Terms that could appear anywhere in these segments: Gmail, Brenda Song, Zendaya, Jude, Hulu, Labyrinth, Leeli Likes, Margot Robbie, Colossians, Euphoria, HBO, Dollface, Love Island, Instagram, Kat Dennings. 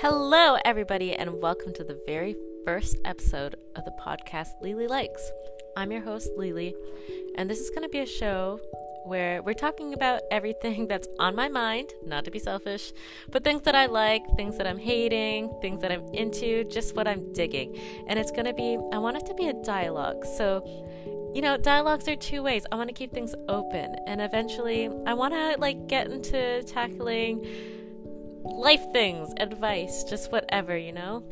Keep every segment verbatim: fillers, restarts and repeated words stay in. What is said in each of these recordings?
Hello, everybody, and welcome to the very first episode of the podcast Leeli Likes. I'm your host, Leeli, and this is going to be a show where we're talking about everything that's on my mind, not to be selfish, but things that I like, things that I'm hating, things that I'm into, just what I'm digging. And it's going to be, I want it to be a dialogue. So, you know, dialogues are two ways. I want to keep things open, and eventually I want to, like, get into tackling life things, advice, just whatever, you know?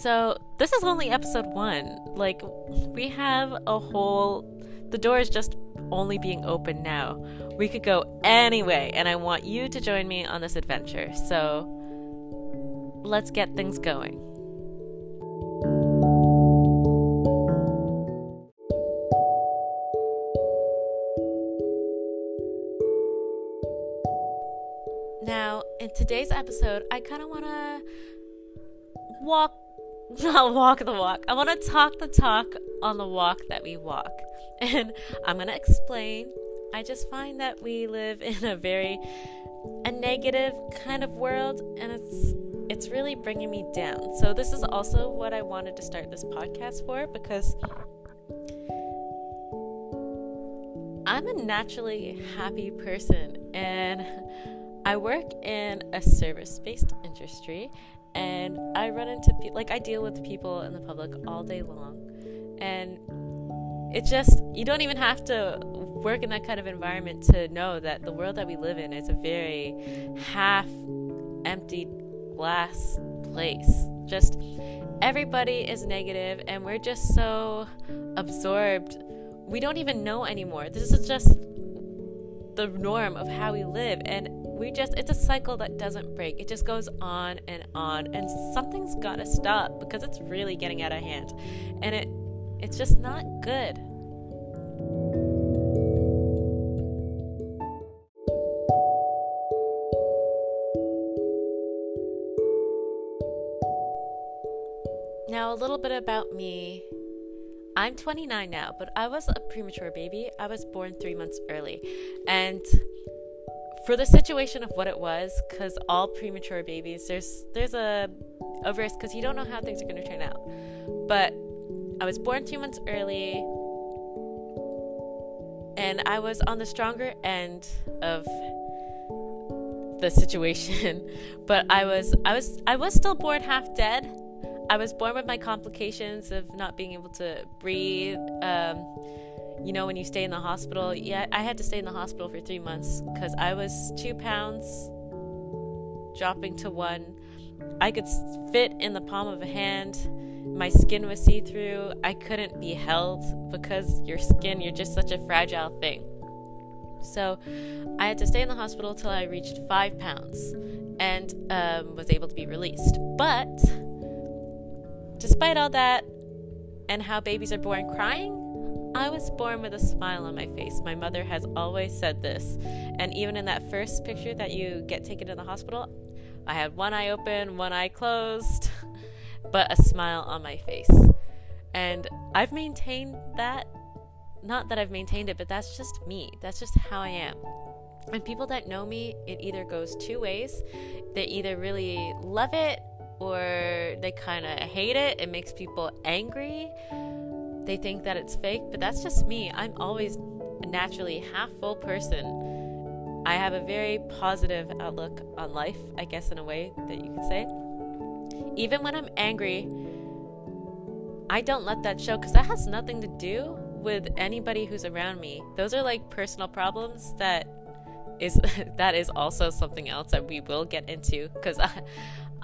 So this is only episode one. Like, we have a whole, the door is just only being open now. We could go anyway, and I want you to join me on this adventure. So let's get things going. Now, in today's episode, I kind of want to walk, not walk the walk. I want to talk the talk on the walk that we walk. And I'm going to explain. I just find that we live in a very, a negative kind of world, and it's, it's really bringing me down. So this is also what I wanted to start this podcast for, because I'm a naturally happy person, and I work in a service-based industry, and I run into people, like, I deal with people in the public all day long, and it just, you don't even have to work in that kind of environment to know that the world that we live in is a very half-empty glass place. Just everybody is negative, and we're just so absorbed. We don't even know anymore. This is just the norm of how we live, and we just, it's a cycle that doesn't break. It just goes on and on, and something's gotta stop, because it's really getting out of hand, and it it's just not good. Now, a little bit about me. I'm twenty-nine now, but I was a premature baby. I was born three months early, and for the situation of what it was, because all premature babies, there's there's a, a risk, because you don't know how things are going to turn out. But I was born two months early, and I was on the stronger end of the situation. But I was I was I was still born half dead. I was born with my complications of not being able to breathe. Um, You know, when you stay in the hospital, yeah, I had to stay in the hospital for three months because I was two pounds dropping to one. I could fit in the palm of a hand. My skin was see-through. I couldn't be held because your skin, you're just such a fragile thing. So I had to stay in the hospital till I reached five pounds and um, was able to be released. But despite all that and how babies are born crying, I was born with a smile on my face. My mother has always said this. And even in that first picture that you get taken to the hospital, I had one eye open, one eye closed, but a smile on my face. And I've maintained that. Not that I've maintained it, but that's just me. That's just how I am. And people that know me, it either goes two ways. They either really love it or they kind of hate it. It makes people angry. They think that it's fake, but that's just me. I'm always a naturally half full person. I have a very positive outlook on life, I guess, in a way that you could say. Even when I'm angry, I don't let that show, because that has nothing to do with anybody who's around me. Those are like personal problems that is that is also something else that we will get into, because I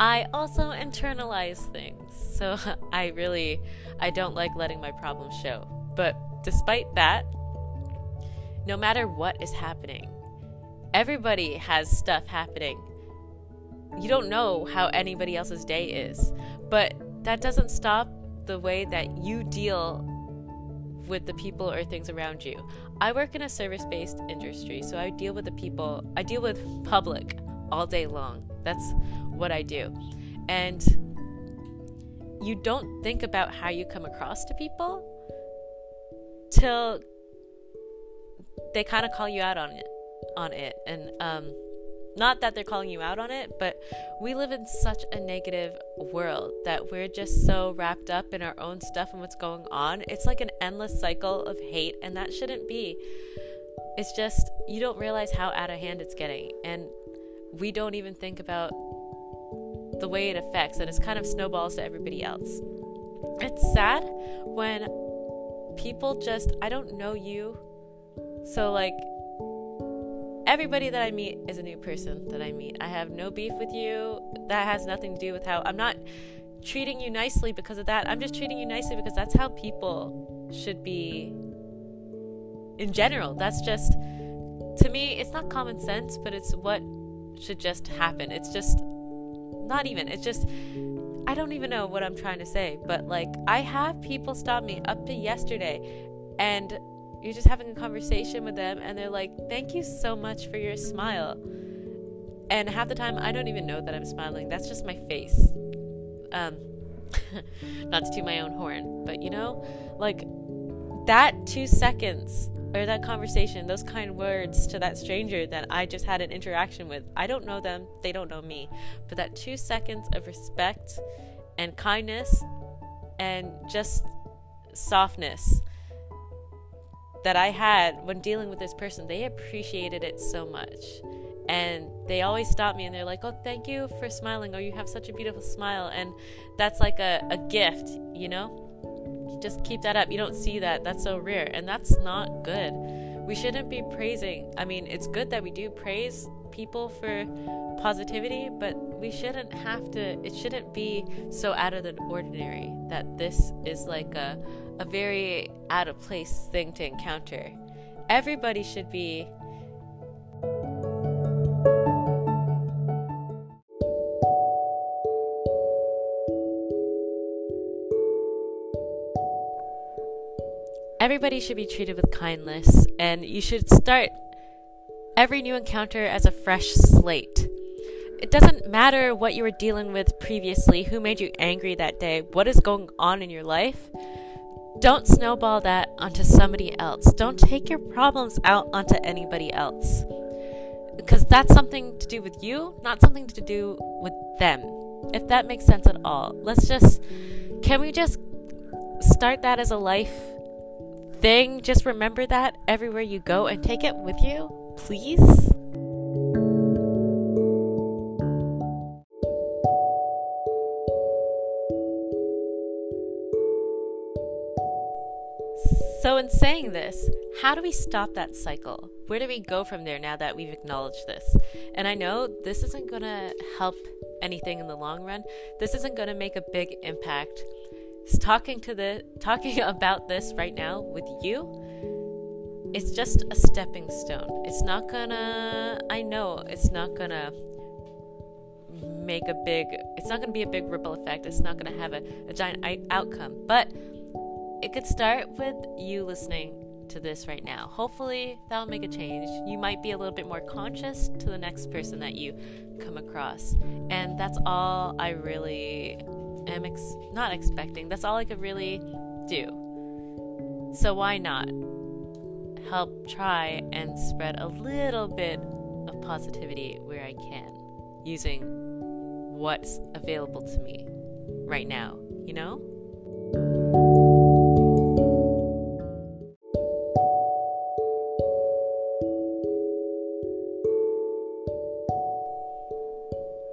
I also internalize things, so I really, I don't like letting my problems show. But despite that, no matter what is happening, everybody has stuff happening. You don't know how anybody else's day is, but that doesn't stop the way that you deal with the people or things around you. I work in a service-based industry, so I deal with the people, I deal with public all day long. That's what I do. And you don't think about how you come across to people till they kind of call you out on it on it. And um Not that they're calling you out on it, but we live in such a negative world that we're just so wrapped up in our own stuff and what's going on. It's like an endless cycle of hate, and that shouldn't be. It's just you don't realize how out of hand it's getting, and we don't even think about the way it affects, and it's kind of snowballs to everybody else. It's sad when people just, I don't know you, so like everybody that I meet is a new person that I meet. I have no beef with you. That has nothing to do with how, I'm not treating you nicely because of that. I'm just treating you nicely because that's how people should be in general. That's just, to me, it's not common sense, but it's what should just happen. It's just not even, it's just, I don't even know what I'm trying to say, but like I have people stop me up to yesterday, and you're just having a conversation with them and they're like, thank you so much for your smile. And half the time I don't even know that I'm smiling. That's just my face. Um, not to toot my own horn, but you know, like that two seconds or that conversation, those kind words to that stranger that I just had an interaction with, I don't know them, they don't know me, but that two seconds of respect and kindness and just softness that I had when dealing with this person, they appreciated it so much. And they always stop me and they're like, oh, thank you for smiling, or you have such a beautiful smile. And that's like a, a gift, you know? You just keep that up. You don't see that. That's so rare. And that's not good. We shouldn't be praising. I mean, it's good that we do praise people for positivity, but we shouldn't have to, it shouldn't be so out of the ordinary that this is like a a very out of place thing to encounter. Everybody should be Everybody should be treated with kindness, and you should start every new encounter as a fresh slate. It doesn't matter what you were dealing with previously, who made you angry that day, what is going on in your life. Don't snowball that onto somebody else. Don't take your problems out onto anybody else, because that's something to do with you, not something to do with them, if that makes sense at all. Let's just, can we just start that as a life thing? Just remember that everywhere you go and take it with you, please. So in saying this, how do we stop that cycle? Where do we go from there now that we've acknowledged this? And I know this isn't going to help anything in the long run. This isn't going to make a big impact. Talking to the talking about this right now with you, it's just a stepping stone. It's not going to, I know it's not going to make a big, it's not going to be a big ripple effect. It's not going to have a, a giant I- outcome, but it could start with you listening to this right now. Hopefully that'll make a change. You might be a little bit more conscious to the next person that you come across. And that's all I really am ex- not expecting. That's all I could really do. So why not help try and spread a little bit of positivity where I can, using what's available to me right now, you know?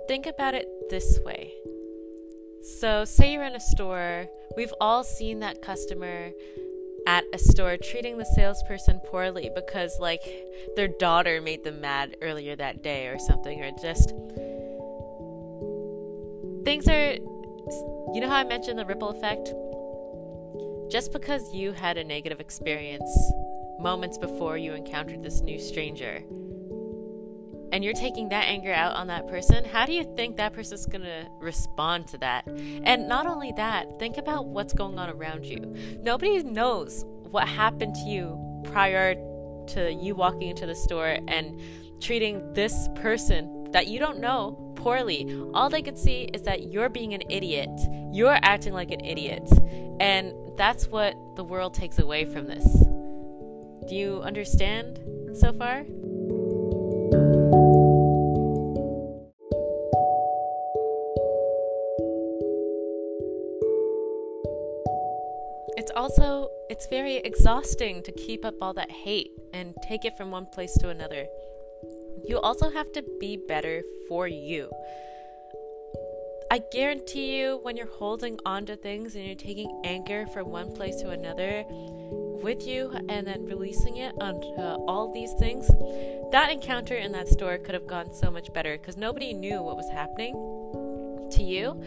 Think about it this way. So say you're in a store. We've all seen that customer at a store treating the salesperson poorly because like their daughter made them mad earlier that day or something, or just things are, you know how I mentioned the ripple effect? Just because you had a negative experience moments before you encountered this new stranger, and you're taking that anger out on that person, how do you think that person's gonna respond to that? And not only that, think about what's going on around you. Nobody knows what happened to you prior to you walking into the store and treating this person that you don't know poorly. All they could see is that you're being an idiot. You're acting like an idiot. And that's what the world takes away from this. Do you understand so far? it's also, it's very exhausting to keep up all that hate and take it from one place to another. You also have to be better for you. I guarantee you, when you're holding on to things and you're taking anger from one place to another with you and then releasing it onto all these things, that encounter in that store could have gone so much better because nobody knew what was happening to you.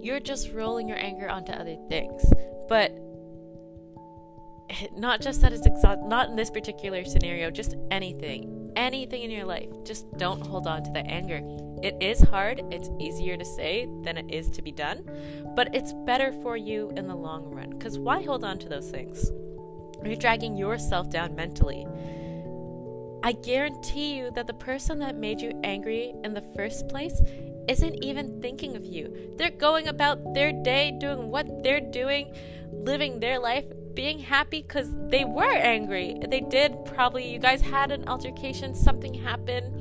You're just rolling your anger onto other things. But not just that it's exhaust- not in this particular scenario, just anything, anything in your life. Just don't hold on to the anger. It is hard. It's easier to say than it is to be done, but it's better for you in the long run. Because why hold on to those things? You're dragging yourself down mentally. I guarantee you that the person that made you angry in the first place isn't even thinking of you. They're going about their day, doing what they're doing, living their life, being happy because they were angry. They did probably, you guys had an altercation, something happened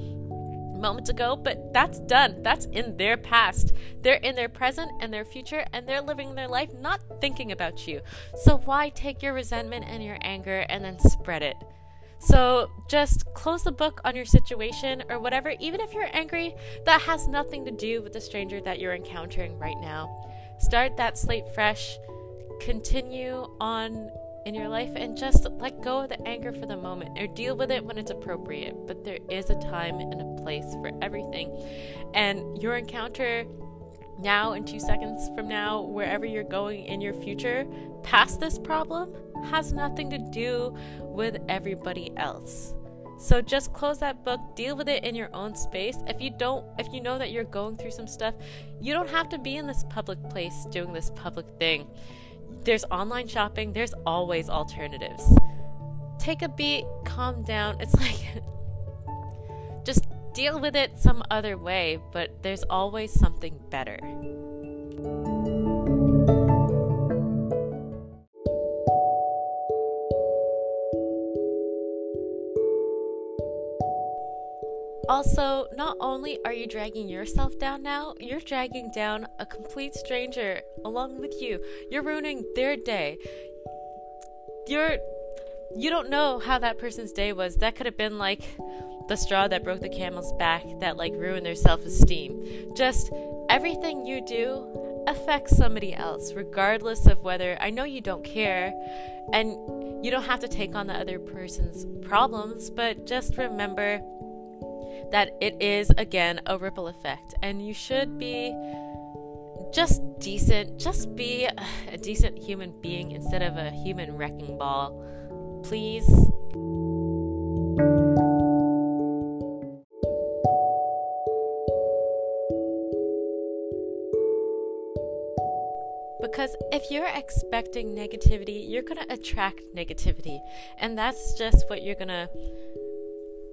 moments ago, but that's done. That's in their past. They're in their present and their future, and they're living their life not thinking about you. So why take your resentment and your anger and then spread it? So just close the book on your situation or whatever. Even if you're angry, that has nothing to do with the stranger that you're encountering right now. Start that slate fresh. Continue on in your life and just let go of the anger for the moment, or deal with it when it's appropriate. But there is a time and a place for everything, and your encounter now and two seconds from now, wherever you're going in your future past this problem, has nothing to do with everybody else. So just close that book, deal with it in your own space. If you don't, if you know that you're going through some stuff, you don't have to be in this public place doing this public thing. There's online shopping. There's always alternatives. Take a beat, calm down. It's like, just deal with it some other way, but there's always something better. Also, not only are you dragging yourself down now, you're dragging down a complete stranger along with you. You're ruining their day. You're, you don't know how that person's day was. That could have been like the straw that broke the camel's back, that like ruined their self-esteem. Just everything you do affects somebody else, regardless of whether, I know you don't care, and you don't have to take on the other person's problems, but just remember that it is, again, a ripple effect, and you should be just decent. Just be a decent human being instead of a human wrecking ball, please. Because if you're expecting negativity, you're going to attract negativity, and that's just what you're going to...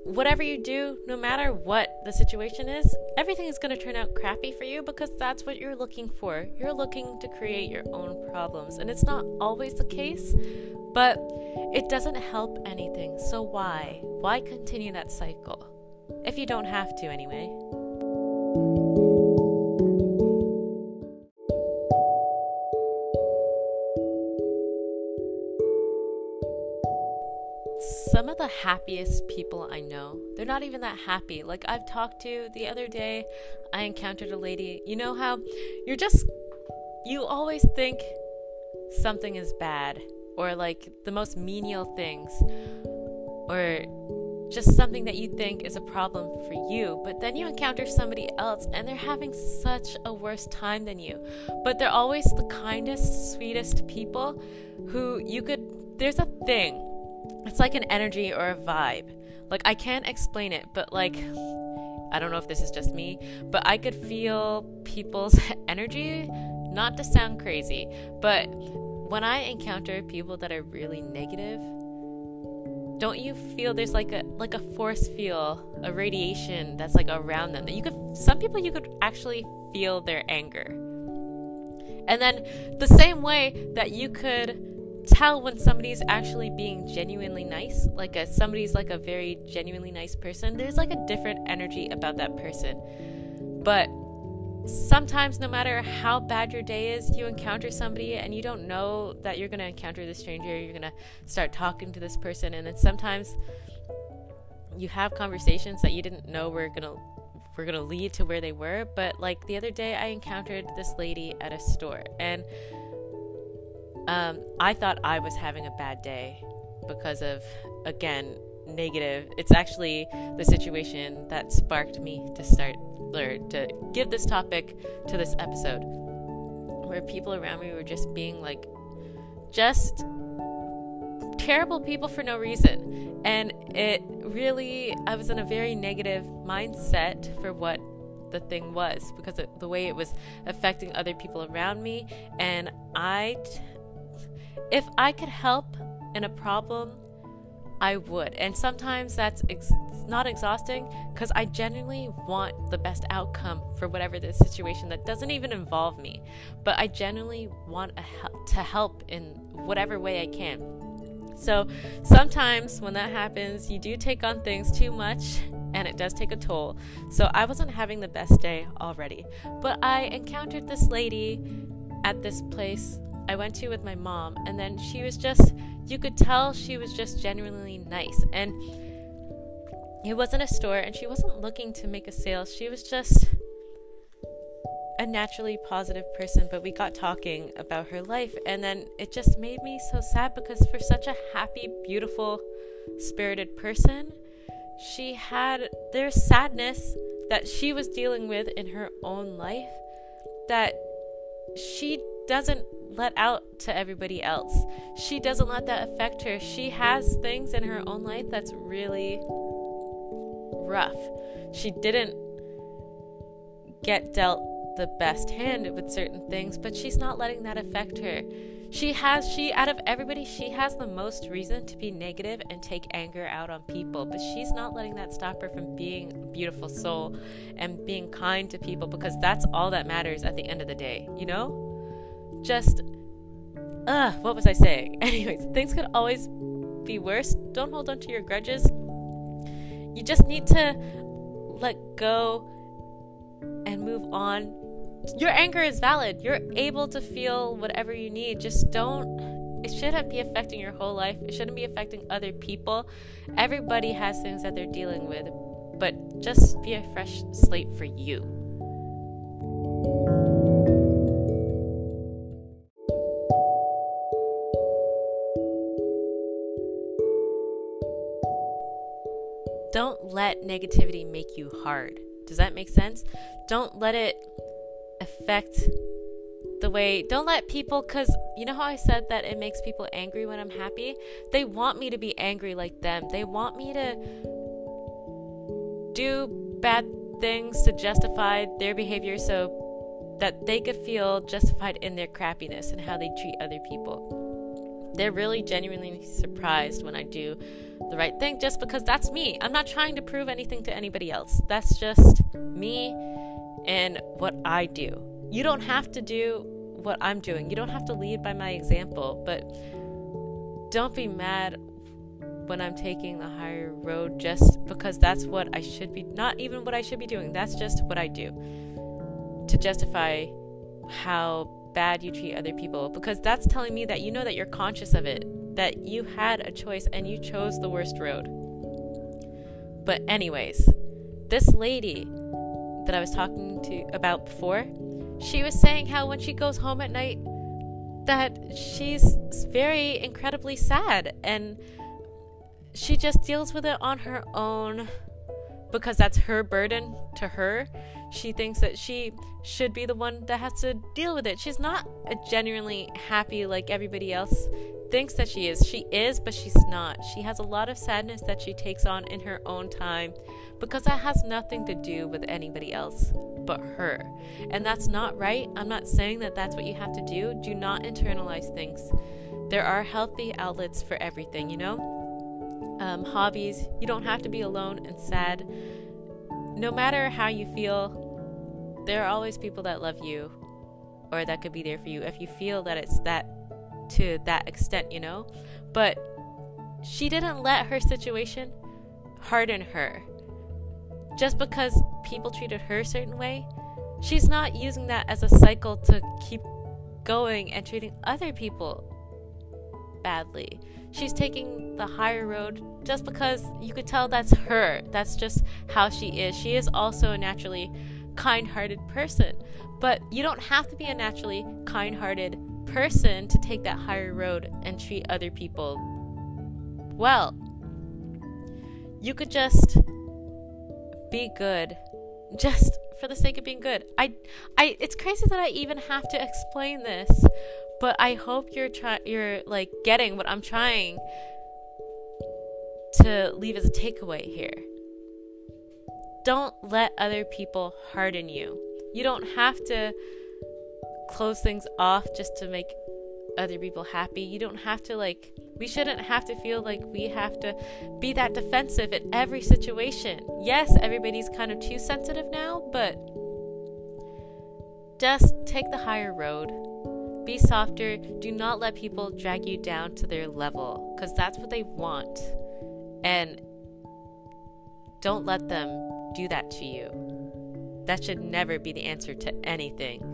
Whatever you do, no matter what the situation is, everything is going to turn out crappy for you because that's what you're looking for. You're looking to create your own problems, and it's not always the case, but it doesn't help anything. So why? Why continue that cycle? If you don't have to anyway. Some of the happiest people I know, they're not even that happy. Like I've talked to the other day, I encountered a lady. You know how you're just, you always think something is bad, or like the most menial things, or just something that you think is a problem for you, but then you encounter somebody else and they're having such a worse time than you. But they're always the kindest, sweetest people who you could, there's a thing. It's like an energy or a vibe. Like, I can't explain it, but like, I don't know if this is just me, but I could feel people's energy, not to sound crazy, but when I encounter people that are really negative, don't you feel there's like a like a force field, a radiation that's like around them, that you could, some people you could actually feel their anger. And then the same way that you could tell when somebody's actually being genuinely nice, like a somebody's like a very genuinely nice person, there's like a different energy about that person. But sometimes no matter how bad your day is, you encounter somebody and you don't know that you're going to encounter this stranger, you're going to start talking to this person, and then sometimes you have conversations that you didn't know were going to were going to lead to where they were. But like the other day, I encountered this lady at a store, and um, I thought I was having a bad day because of, again, negative. It's actually the situation that sparked me to start or to give this topic to this episode, where people around me were just being like just terrible people for no reason. And it really, I was in a very negative mindset for what the thing was, because of the way it was affecting other people around me. And I, if I could help in a problem, I would. And sometimes that's ex- not exhausting, because I genuinely want the best outcome for whatever the situation that doesn't even involve me, but I genuinely want a hel- to help in whatever way I can. So sometimes when that happens, you do take on things too much, and it does take a toll. So I wasn't having the best day already, but I encountered this lady at this place I went to with my mom, and then she was just, you could tell she was just genuinely nice. And it wasn't a store, and she wasn't looking to make a sale. She was just a naturally positive person, but we got talking about her life, and then it just made me so sad, because for such a happy, beautiful, spirited person, she had there's sadness that she was dealing with in her own life that she doesn't let out to everybody else. She doesn't let that affect her. She has things in her own life that's really rough. She didn't get dealt the best hand with certain things, but she's not letting that affect her. She has, she, out of everybody, she has the most reason to be negative and take anger out on people, but she's not letting that stop her from being a beautiful soul and being kind to people, because that's all that matters at the end of the day, you know? Just, uh, what was I saying? Anyways, things could always be worse. Don't hold on to your grudges. You just need to let go and move on. Your anger is valid. You're able to feel whatever you need. Just don't, it shouldn't be affecting your whole life. It shouldn't be affecting other people. Everybody has things that they're dealing with, but just be a fresh slate for you. Don't let negativity make you hard. Does that make sense? Don't let it affect the way... Don't let people... Because you know how I said that it makes people angry when I'm happy? They want me to be angry like them. They want me to do bad things to justify their behavior so that they could feel justified in their crappiness and how they treat other people. They're really genuinely surprised when I do the right thing, just because that's me. I'm not trying to prove anything to anybody else. That's just me and what I do. You don't have to do what I'm doing. You don't have to lead by my example, but don't be mad when I'm taking the higher road, just because that's what I should be, not even what I should be doing. That's just what I do to justify how bad you treat other people, because that's telling me that you know that you're conscious of it, that you had a choice and you chose the worst road. But anyways, this lady that I was talking to about before, she was saying how when she goes home at night that she's very incredibly sad, and she just deals with it on her own because that's her burden to her. She thinks that she should be the one that has to deal with it. She's not a genuinely happy like everybody else thinks that she is. She is, but she's not. She has a lot of sadness that she takes on in her own time, because that has nothing to do with anybody else but her. And that's not right. I'm not saying that that's what you have to do. Do not internalize things. There are healthy outlets for everything, you know? Um, hobbies. You don't have to be alone and sad. No matter how you feel, there are always people that love you or that could be there for you if you feel that it's that to that extent, you know? But she didn't let her situation harden her. Just because people treated her a certain way, She's not using that as a cycle to keep going and treating other people badly. She's taking the higher road just because you could tell that's her. That's just how she is. She is also a naturally kind-hearted person. But you don't have to be a naturally kind-hearted person to take that higher road and treat other people well. You could just be good, just for the sake of being good. I, I. It's crazy that I even have to explain this, but I hope you're try- you're like getting what I'm trying to leave as a takeaway here. Don't let other people harden you. You don't have to close things off just to make other people happy. You don't have to like, we shouldn't have to feel like we have to be that defensive in every situation. Yes, everybody's kind of too sensitive now, but just take the higher road. Be softer. Do not let people drag you down to their level, because that's what they want. And don't let them do that to you. That should never be the answer to anything.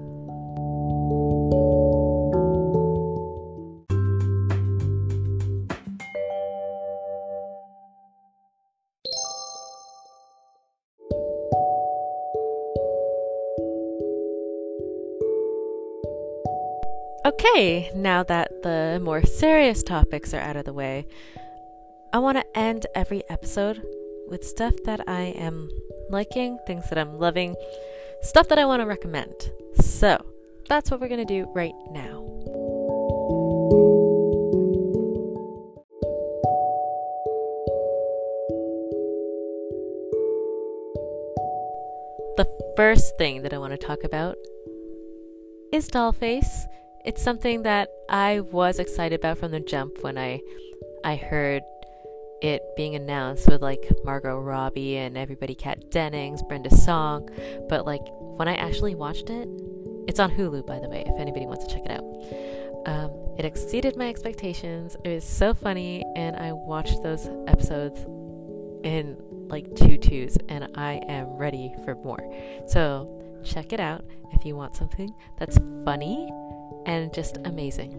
Okay, now that the more serious topics are out of the way, I want to end every episode with stuff that I am liking, things that I'm loving, stuff that I want to recommend. So that's what we're going to do right now. The first thing that I want to talk about is Dollface. It's something that I was excited about from the jump when I I heard it being announced, with like Margot Robbie and everybody, Kat Dennings, Brenda Song. But like when I actually watched it, it's on Hulu, by the way, if anybody wants to check it out. Um, it exceeded my expectations. It was so funny, and I watched those episodes in like two twos, and I am ready for more. So check it out if you want something that's funny and just amazing.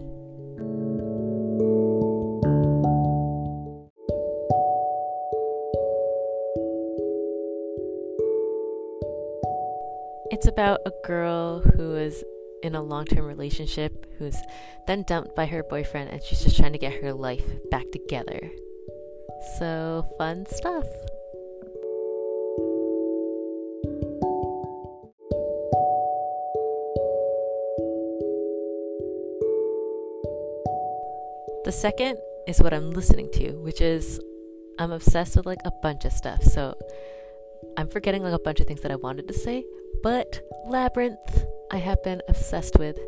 It's about a girl who is in a long-term relationship, who's then dumped by her boyfriend, and she's just trying to get her life back together. So fun stuff. The second is what I'm listening to, which is, I'm obsessed with like a bunch of stuff, so I'm forgetting like a bunch of things that I wanted to say, but Labyrinth I have been obsessed with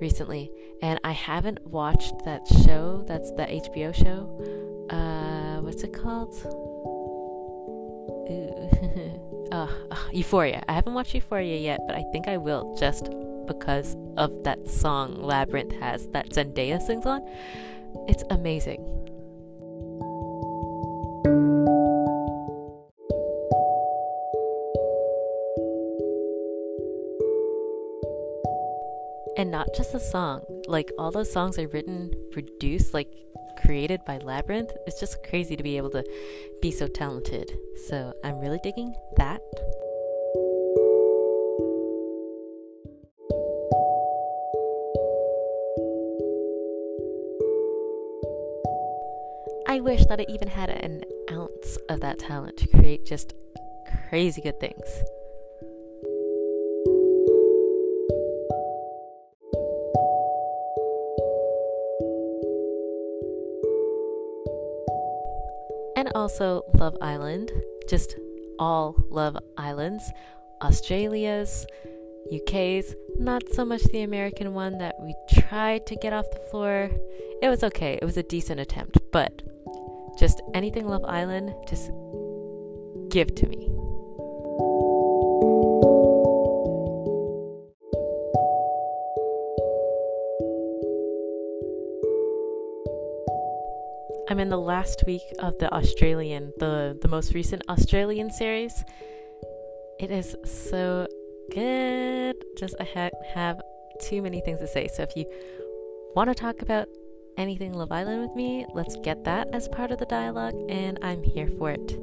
recently, and I haven't watched that show, that's the H B O show, uh, what's it called? Ooh. oh, oh, Euphoria. I haven't watched Euphoria yet, but I think I will, just because of that song Labyrinth has, that Zendaya sings on. It's amazing. And not just a song. Like, all those songs are written, produced, like, created by Labyrinth. It's just crazy to be able to be so talented. So I'm really digging that. I wish that I even had an ounce of that talent to create just crazy good things. And also Love Island, just all Love Islands, Australia's, U K's, not so much the American one that we tried to get off the floor. It was okay, it was a decent attempt, but just anything Love Island, just give to me. I'm in the last week of the Australian, the, the most recent Australian series. It is so good. Just I ha- have too many things to say. So if you want to talk about anything Love Island with me, let's get that as part of the dialogue, and I'm here for it.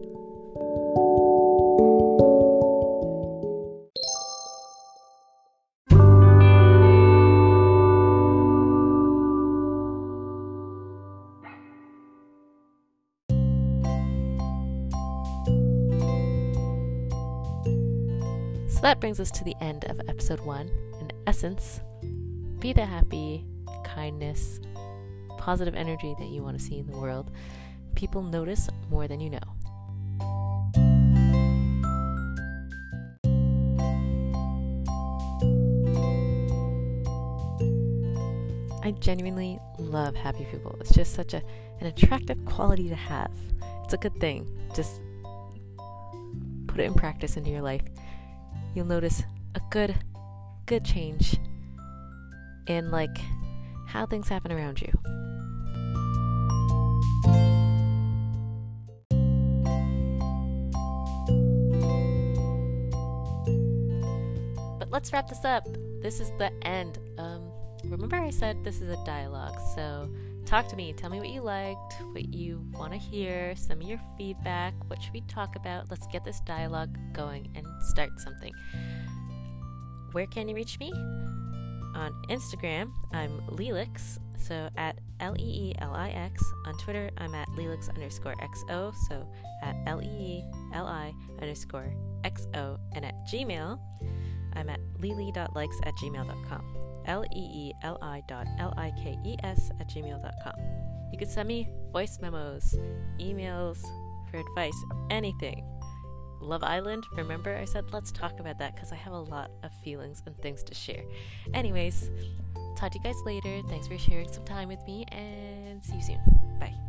So that brings us to the end of episode one. In essence, be the happy, kindness, positive energy that you want to see in the world. People notice more than you know. I genuinely love happy people. It's just such a an attractive quality to have. It's a good thing. Just put it in practice into your life. You'll notice a good, good change in like how things happen around you. But let's wrap this up. This is the end. Um, remember I said this is a dialogue, so talk to me. Tell me what you liked, what you want to hear, send me your feedback. What should we talk about? Let's get this dialogue going and start something. Where can you reach me? On Instagram, I'm Leelix, so at L E E L I X. On Twitter, I'm at Leelix underscore XO, so at L E E L I underscore XO. And at Gmail, I'm at Leeli.likes at gmail dot com. L E E L I dot L I K E S at gmail dot com. You can send me voice memos, emails for advice, anything. Love Island, remember I said let's talk about that because I have a lot of feelings and things to share. Anyways, talk to you guys later. Thanks for sharing some time with me and see you soon. Bye.